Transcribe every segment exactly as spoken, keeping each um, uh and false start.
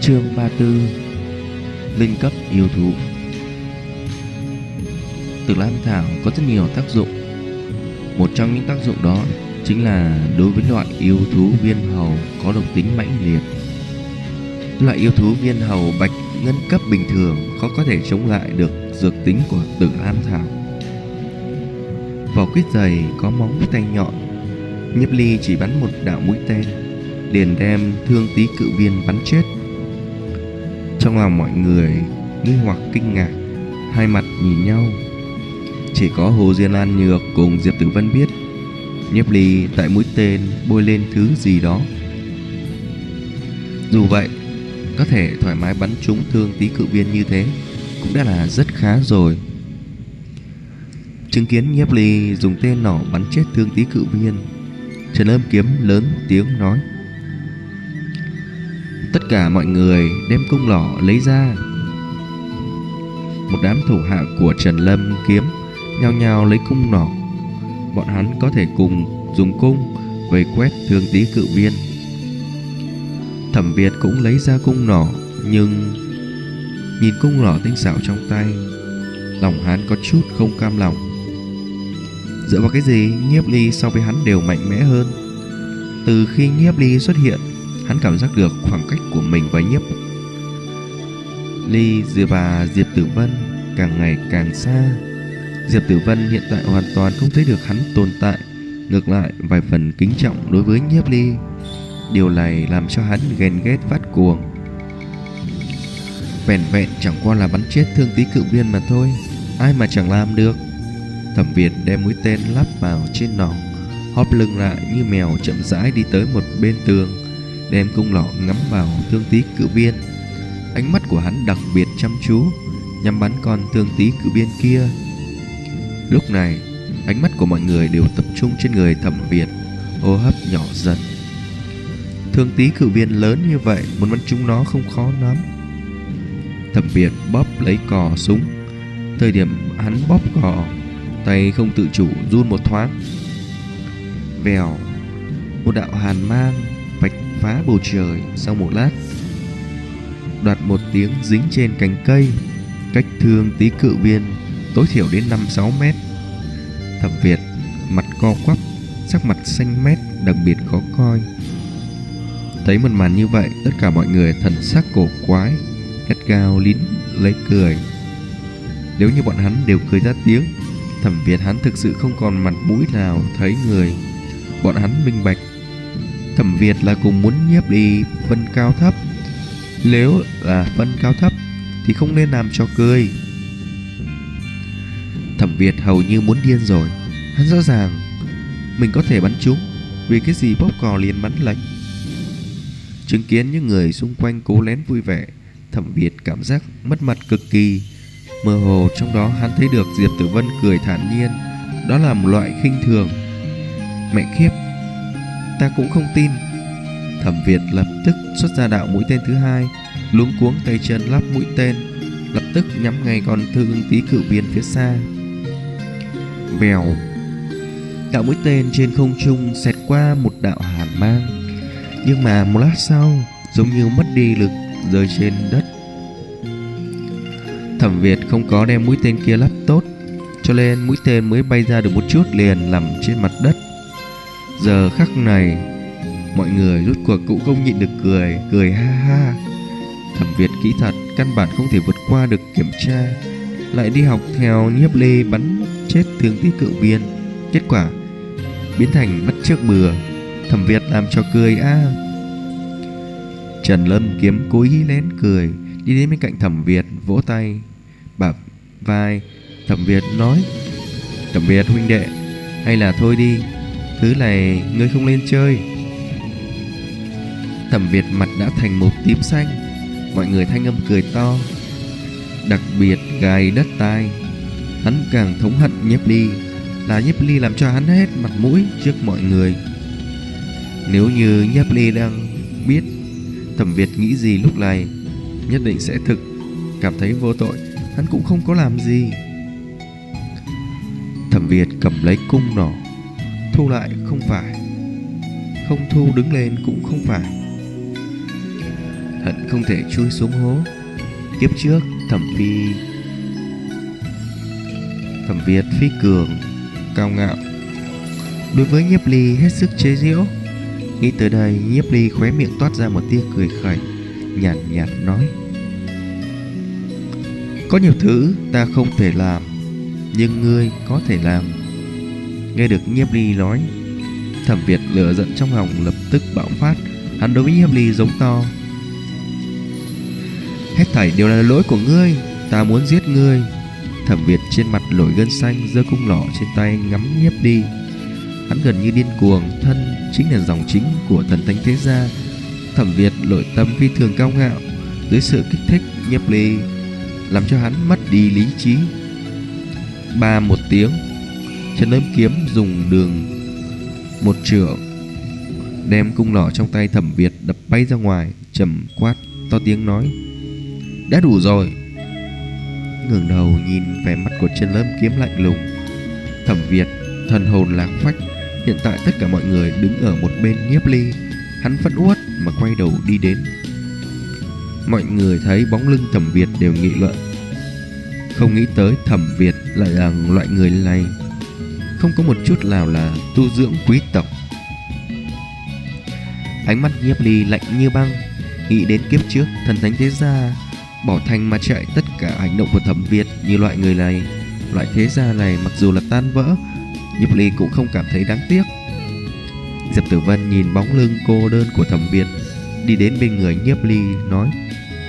Chương ba mươi tư: Linh cấp yêu thú. Tử Lam Thảo có rất nhiều tác dụng. Một trong những tác dụng đó chính là đối với loại yêu thú viên hầu có độc tính mãnh liệt. Loại yêu thú viên hầu bạch ngân cấp bình thường khó có thể chống lại được dược tính của Tử Lam Thảo. Vỏ quýt dày, có móng tay nhọn. Nhiếp Ly chỉ bắn một đạo mũi tên liền đem Thương Tí cự viên bắn chết. Trong lòng mọi người nghi hoặc kinh ngạc, hai mặt nhìn nhau. Chỉ có Hồ Diên Lan Nhược cùng Diệp Tử Vân biết Nhiếp Ly tại mũi tên bôi lên thứ gì đó, dù vậy có thể thoải mái bắn trúng Thương Tí cự viên như thế cũng đã là rất khá rồi. Chứng kiến Nhiếp Ly dùng tên nỏ bắn chết Thương Tí cự viên, Trần Lâm Kiếm lớn tiếng nói: "Tất cả mọi người đem cung lỏ lấy ra." Một đám thủ hạ của Trần Lâm Kiếm nhao nhao lấy cung nỏ. Bọn hắn có thể cùng dùng cung vây quét Thương Tí cự viên. Thẩm Việt cũng lấy ra cung nỏ, nhưng nhìn cung nỏ tinh xảo trong tay, lòng hắn có chút không cam lòng. Dựa vào cái gì Nhiếp Ly so với hắn đều mạnh mẽ hơn? Từ khi Nhiếp Ly xuất hiện, hắn cảm giác được khoảng cách của mình với Nhiếp Ly và Diệp Tử Vân càng ngày càng xa. Diệp Tử Vân hiện tại hoàn toàn không thấy được hắn tồn tại, ngược lại vài phần kính trọng đối với Nhiếp Ly. Điều này làm cho hắn ghen ghét phát cuồng. Vẹn vẹn chẳng qua là bắn chết Thương Tí cự viên mà thôi, ai mà chẳng làm được. Thẩm Việt đem mũi tên lắp vào trên nỏ, hóp lưng lại như mèo, chậm rãi đi tới một bên tường, đem cung lọ ngắm vào Thương Tí cự viên. Ánh mắt của hắn đặc biệt chăm chú, nhằm bắn con Thương Tí cự viên kia. Lúc này, ánh mắt của mọi người đều tập trung trên người Thẩm Việt, hô hấp nhỏ dần. Thương Tí cự viên lớn như vậy, muốn bắn chúng nó không khó lắm. Thẩm Việt bóp lấy cò súng. Thời điểm hắn bóp cò, tay không tự chủ run một thoáng. Vèo, một đạo hàn mang vạch phá bầu trời. Sau một lát, đoạt một tiếng dính trên cành cây, cách Thương Tí cự viên tối thiểu đến năm sáu mét. Thẩm Việt mặt co quắp, sắc mặt xanh mét đặc biệt khó coi. Thấy một màn như vậy, tất cả mọi người thần sắc cổ quái, gắt gao lín lấy cười. Nếu như bọn hắn đều cười ra tiếng, Thẩm Việt hắn thực sự không còn mặt mũi nào thấy người. Bọn hắn minh bạch, Thẩm Việt là cùng muốn Nhiếp Ly phân cao thấp. Nếu là phân cao thấp thì không nên làm cho cười. Thẩm Việt hầu như muốn điên rồi. Hắn rõ ràng mình có thể bắn trúng, vì cái gì bóp cò liền bắn lệch. Chứng kiến những người xung quanh cố lén vui vẻ, Thẩm Việt cảm giác mất mặt cực kỳ. Mơ hồ trong đó hắn thấy được Diệp Tử Vân cười thản nhiên. Đó là một loại khinh thường. Mẹ khiếp, ta cũng không tin. Thẩm Việt lập tức xuất ra đạo mũi tên thứ hai, luống cuống tay chân lắp mũi tên, lập tức nhắm ngay con Thương Tí cự viên phía xa. Vèo, đạo mũi tên trên không trung xẹt qua một đạo hàn mang, nhưng mà một lát sau giống như mất đi lực, rơi trên đất. Thẩm Việt không có đem mũi tên kia lắp tốt, cho nên mũi tên mới bay ra được một chút liền nằm trên mặt đất. Giờ khắc này, mọi người rút cuộc cũng không nhịn được cười, cười ha ha. Thẩm Việt kỹ thuật căn bản không thể vượt qua được kiểm tra, lại đi học theo Nhiếp Ly bắn chết Thương Tí cự viên, kết quả biến thành bắt chước bừa. Thẩm Việt làm cho cười a. À. Trần Lâm Kiếm cố ý lén cười, đi đến bên cạnh Thẩm Việt vỗ tay, bả vai Thẩm Việt nói: "Thẩm Việt huynh đệ, hay là thôi đi, thứ này ngươi không nên chơi." Thẩm Việt mặt đã thành một tím xanh, mọi người thanh âm cười to, đặc biệt gài đất tai. Hắn càng thống hận Nhiếp Ly, là Nhiếp Ly làm cho hắn hết mặt mũi trước mọi người. Nếu như Nhiếp Ly đang biết Thẩm Việt nghĩ gì lúc này, nhất định sẽ thực cảm thấy vô tội. Hắn cũng không có làm gì. Thẩm Việt cầm lấy cung nỏ, thu lại không phải, không thu đứng lên cũng không phải. hận không thể chui xuống hố. Kiếp trước, Thẩm Phi Thẩm Việt phi cường, cao ngạo, đối với Nhiếp Ly hết sức chế giễu. Nghĩ tới đây, Nhiếp Ly khóe miệng toát ra một tia cười khẩy, nhàn nhạt nói: có nhiều thứ ta không thể làm, nhưng ngươi có thể làm. Nghe được Nhiếp Ly nói, Thẩm Việt lửa giận trong lòng lập tức bạo phát. Hắn đối với Nhiếp Ly giống to: hết thảy đều là lỗi của ngươi, ta muốn giết ngươi. Thẩm Việt trên mặt nổi gân xanh, giơ cung nỏ trên tay ngắm Nhiếp Ly. Hắn gần như điên cuồng, thân chính là dòng chính của thần thánh thế gia. Thẩm Việt nội tâm phi thường cao ngạo, dưới sự kích thích Nhiếp Ly làm cho hắn mất đi lý trí. Ba một tiếng, Trấn Lâm Kiếm dùng đường một trượng đem cung nỏ trong tay Thẩm Việt đập bay ra ngoài, trầm quát to tiếng nói: đã đủ rồi. Ngẩng đầu nhìn vẻ mặt của Trấn Lâm Kiếm lạnh lùng, Thẩm Việt thần hồn lạc phách. Hiện tại tất cả mọi người đứng ở một bên Nhiếp Ly, hắn phẫn uất mà quay đầu đi đến. Mọi người thấy bóng lưng Thẩm Việt đều nghị luận, không nghĩ tới Thẩm Việt lại là loại người này, không có một chút nào là tu dưỡng quý tộc. Ánh mắt Nhiếp Ly lạnh như băng, nghĩ đến kiếp trước thần thánh thế gia bỏ thành mà chạy, tất cả hành động của Thẩm Việt như loại người này, loại thế gia này mặc dù là tan vỡ, Nhiếp Ly cũng không cảm thấy đáng tiếc. Diệp Tử Vân nhìn bóng lưng cô đơn của Thẩm Việt, đi đến bên người Nhiếp Ly nói: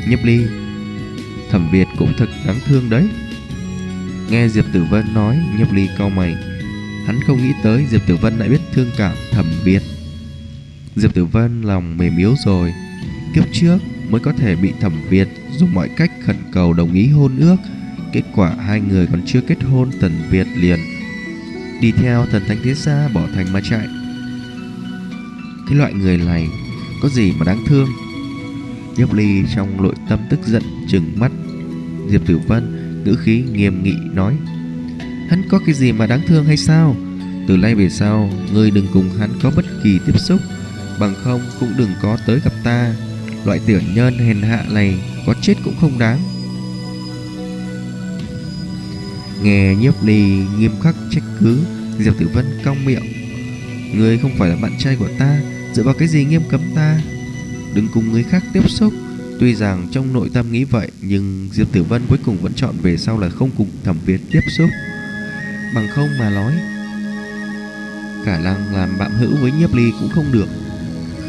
Nhiếp Ly, Thẩm Việt cũng thật đáng thương đấy. Nghe Diệp Tử Vân nói, Nhiếp Ly cau mày. Hắn không nghĩ tới Diệp Tử Vân lại biết thương cảm Thẩm Việt. Diệp Tử Vân lòng mềm yếu rồi, kiếp trước mới có thể bị Thẩm Việt dùng mọi cách khẩn cầu đồng ý hôn ước. Kết quả hai người còn chưa kết hôn, Thẩm Việt liền đi theo thần thánh thế gia bỏ thành mà chạy. Cái loại người này có gì mà đáng thương? Nhiếp Ly trong nội tâm tức giận trừng mắt Diệp Tử Vân, ngữ khí nghiêm nghị nói: hắn có cái gì mà đáng thương hay sao? Từ nay về sau, ngươi đừng cùng hắn có bất kỳ tiếp xúc, bằng không cũng đừng có tới gặp ta. Loại tiểu nhân hèn hạ này có chết cũng không đáng. Nghe Nhiếp Ly nghiêm khắc trách cứ, Diệp Tử Vân cong miệng: ngươi không phải là bạn trai của ta, dựa vào cái gì nghiêm cấm ta? Đừng cùng người khác tiếp xúc. Tuy rằng trong nội tâm nghĩ vậy, nhưng Diệp Tử Vân cuối cùng vẫn chọn về sau là không cùng Thẩm Việt tiếp xúc. Bằng không mà nói, khả năng làm bạn hữu với Nhiếp Ly cũng không được.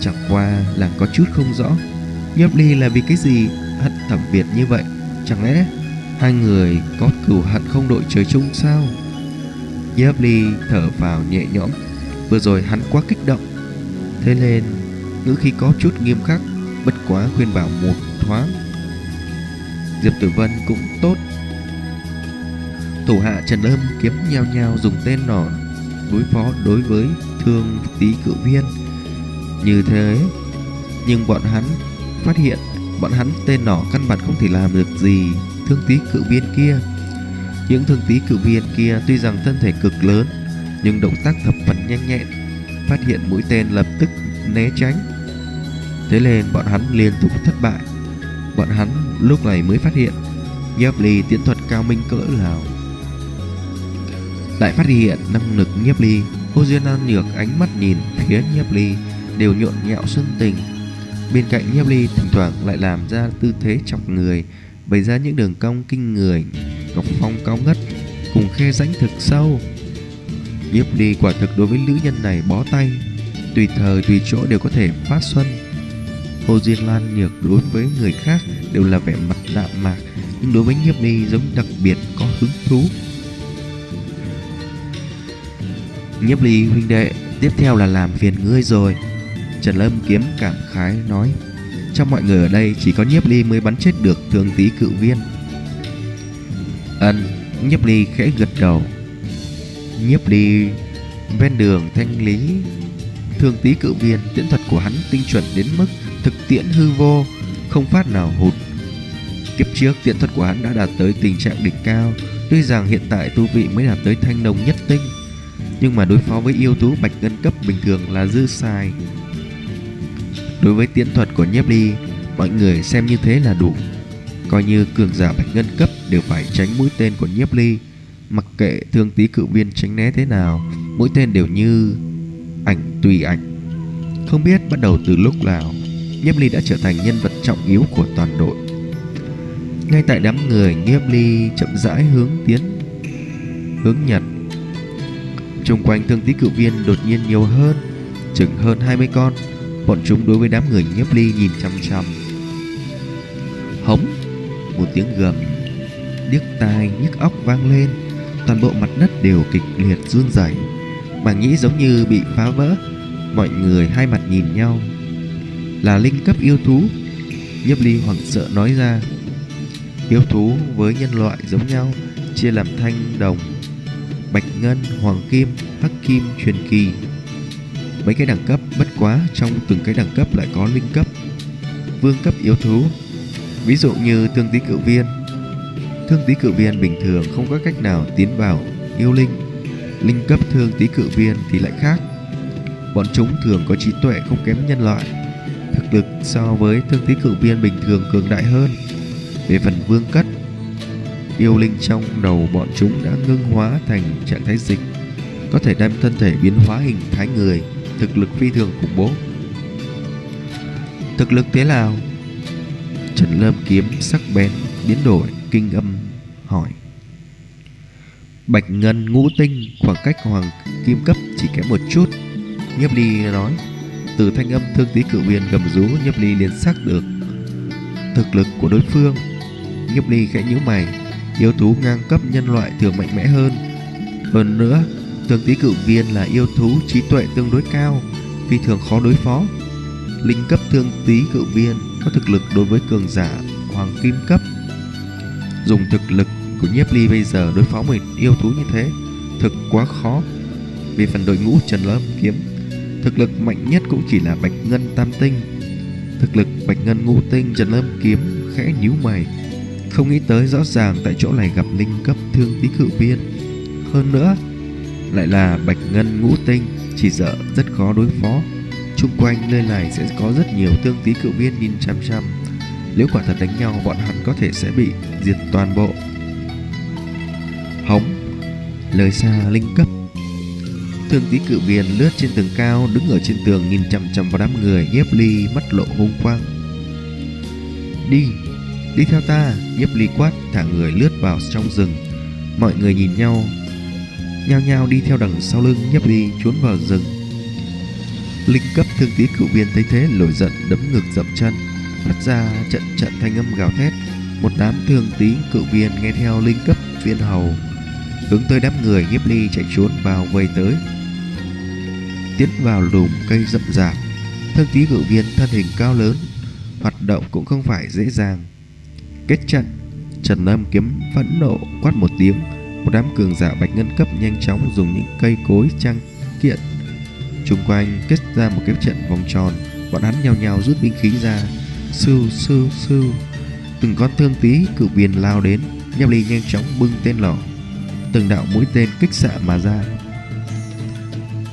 Chẳng qua là có chút không rõ Nhiếp Ly là vì cái gì hận Thẩm Việt như vậy. Chẳng lẽ hai người có cừu hận không đội trời chung sao? Nhiếp Ly thở vào nhẹ nhõm, vừa rồi hắn quá kích động, thế nên ngữ khí có chút nghiêm khắc, bất quá khuyên bảo một thoáng Diệp Tử Vân cũng tốt. Thủ hạ Trần Lâm Kiếm nhao nhao dùng tên nỏ đối phó đối với Thương Tí Cự Viên. Như thế, nhưng bọn hắn phát hiện bọn hắn tên nỏ căn bản không thể làm được gì Thương Tí Cự Viên kia. Những Thương Tí Cự Viên kia tuy rằng thân thể cực lớn, nhưng động tác thập phần nhanh nhẹn, phát hiện mũi tên lập tức né tránh. Thế nên bọn hắn liên tục thất bại. Bọn hắn lúc này mới phát hiện Nhiếp Ly tiễn thuật cao minh cỡ nào. Lại phát hiện năng lực Nhiếp Ly. Cô Duyên An Nhược ánh mắt nhìn phía Nhiếp Ly đều nhộn nhạo xuân tình. Bên cạnh Nhiếp Ly thỉnh thoảng lại làm ra tư thế chọc người, bày ra những đường cong kinh người, ngọc phong cao ngất cùng khe rãnh thực sâu. Nhiếp Ly quả thực đối với nữ nhân này bó tay, tùy thời tùy chỗ đều có thể phát xuân. Hồ Diên Lan Nhược đối với người khác đều là vẻ mặt đạm mạc, nhưng đối với Nhiếp Ly giống đặc biệt có hứng thú. Nhiếp Ly huynh đệ, tiếp theo là làm phiền ngươi rồi, Trần Lâm Kiếm cảm khái nói. Trong mọi người ở đây chỉ có Nhiếp Ly mới bắn chết được Thương Tí Cự Viên. Ân, Nhiếp Ly khẽ gật đầu. Nhiếp Ly ven đường thanh lý Thương Tí Cự Viên, tiễn thuật của hắn tinh chuẩn đến mức thực tiễn hư vô, không phát nào hụt. Kiếp trước tiễn thuật của hắn đã đạt tới tình trạng đỉnh cao, tuy rằng hiện tại tu vị mới đạt tới thanh đồng nhất tinh, nhưng mà đối phó với yêu thú bạch ngân cấp bình thường là dư xài. Đối với tiễn thuật của Nhiếp Ly, Mọi người xem như thế là đủ. Coi như cường giả bạch ngân cấp đều phải tránh mũi tên của Nhiếp Ly. Mặc kệ Thương Tí cự viên tránh né thế nào, mũi tên đều như ảnh tùy ảnh. Không biết bắt đầu từ lúc nào, Nhiếp Ly đã trở thành nhân vật trọng yếu của toàn đội. Ngay tại đám người, Nhiếp Ly chậm rãi hướng tiến hướng Nhật. Xung quanh Thương Tí cự viên đột nhiên nhiều hơn, chừng hơn hai mươi con. Bọn chúng đối với đám người Nhiếp Ly nhìn chăm chăm. Hống một tiếng gầm điếc tai nhức óc vang lên, toàn bộ mặt đất đều kịch liệt run rẩy, màng nhĩ giống như bị phá vỡ. Mọi người hai mặt nhìn nhau. Là linh cấp yêu thú, Nhiếp Ly hoảng sợ nói ra. Yêu thú với nhân loại giống nhau, chia làm thanh đồng, bạch ngân, hoàng kim, hắc kim, truyền kỳ. Mấy cái đẳng cấp, bất quá trong từng cái đẳng cấp lại có linh cấp, vương cấp yêu thú. Ví dụ như Thương Tí cự viên. Thương Tí cự viên bình thường không có cách nào tiến vào yêu linh. Linh cấp Thương Tí cự viên thì lại khác. Bọn chúng thường có trí tuệ không kém nhân loại, thực lực so với Thương Tí cự viên bình thường cường đại hơn. Về phần vương cấp, yêu linh trong đầu bọn chúng đã ngưng hóa thành trạng thái dịch, có thể đem thân thể biến hóa hình thái người, thực lực phi thường khủng bố. Thực lực thế nào? Trần Lâm kiếm sắc bén biến đổi, kinh âm hỏi. Bạch ngân ngũ tinh, khoảng cách hoàng kim cấp chỉ kém một chút, Nhiếp Ly nói. Từ thanh âm Thương Tí cự viên gầm rú, Nhiếp Ly liền xác được thực lực của đối phương. Nhiếp Ly khẽ nhíu mày. Yêu thú ngang cấp nhân loại thường mạnh mẽ hơn. Hơn nữa, Thương Tí cự viên là yêu thú trí tuệ tương đối cao, phi thường khó đối phó. Linh cấp Thương Tí cự viên có thực lực đối với cường giả hoàng kim cấp. Dùng thực lực của Nhiếp Ly bây giờ đối phó mình yêu thú như thế, thực quá khó. Về phần đội ngũ Trần Lâm kiếm, thực lực mạnh nhất cũng chỉ là bạch ngân tam tinh. Thực lực bạch ngân ngũ tinh, Trần Lâm kiếm khẽ nhíu mày. Không nghĩ tới rõ ràng tại chỗ này gặp linh cấp Thương Tí cự viên, hơn nữa lại là bạch ngân ngũ tinh, chỉ sợ rất khó đối phó. Chung quanh nơi này sẽ có rất nhiều Thương Tí cự viên nhìn chằm chằm. Nếu quả thật đánh nhau, bọn hắn có thể sẽ bị diệt toàn bộ. Hống lời xa linh cấp. Thương Tí cự viên lướt trên tường cao, đứng ở trên tường nhìn chằm chằm vào đám người Nhiếp Ly, mắt lộ hung quang. Đi, đi theo ta, Nhiếp Ly quát, thả người lướt vào trong rừng. Mọi người nhìn nhau, nhao nhao đi theo đằng sau lưng Nhiếp Ly trốn vào rừng. Linh cấp Thương Tí cự viên thấy thế nổi giận, đấm ngực dậm chân, phát ra trận trận thanh âm gào thét. Một đám Thương Tí cự viên nghe theo linh cấp viên hầu, hướng tới đám người Nhiếp Ly chạy trốn vào vây tới. Tiến vào lùm cây rậm rạp, Thương Tí cự viên thân hình cao lớn, hoạt động cũng không phải dễ dàng. Kết trận, Trần Lâm kiếm phẫn nộ quát một tiếng. Một đám cường giả bạch ngân cấp nhanh chóng dùng những cây cối trang kiện chung quanh kết ra một cái trận vòng tròn. Bọn hắn nhao nhao rút binh khí ra, sưu sưu sưu. Từng con Thương Tí cự viên lao đến. Nhiếp Ly nhanh chóng bưng tên lỏ, từng đạo mũi tên kích xạ mà ra.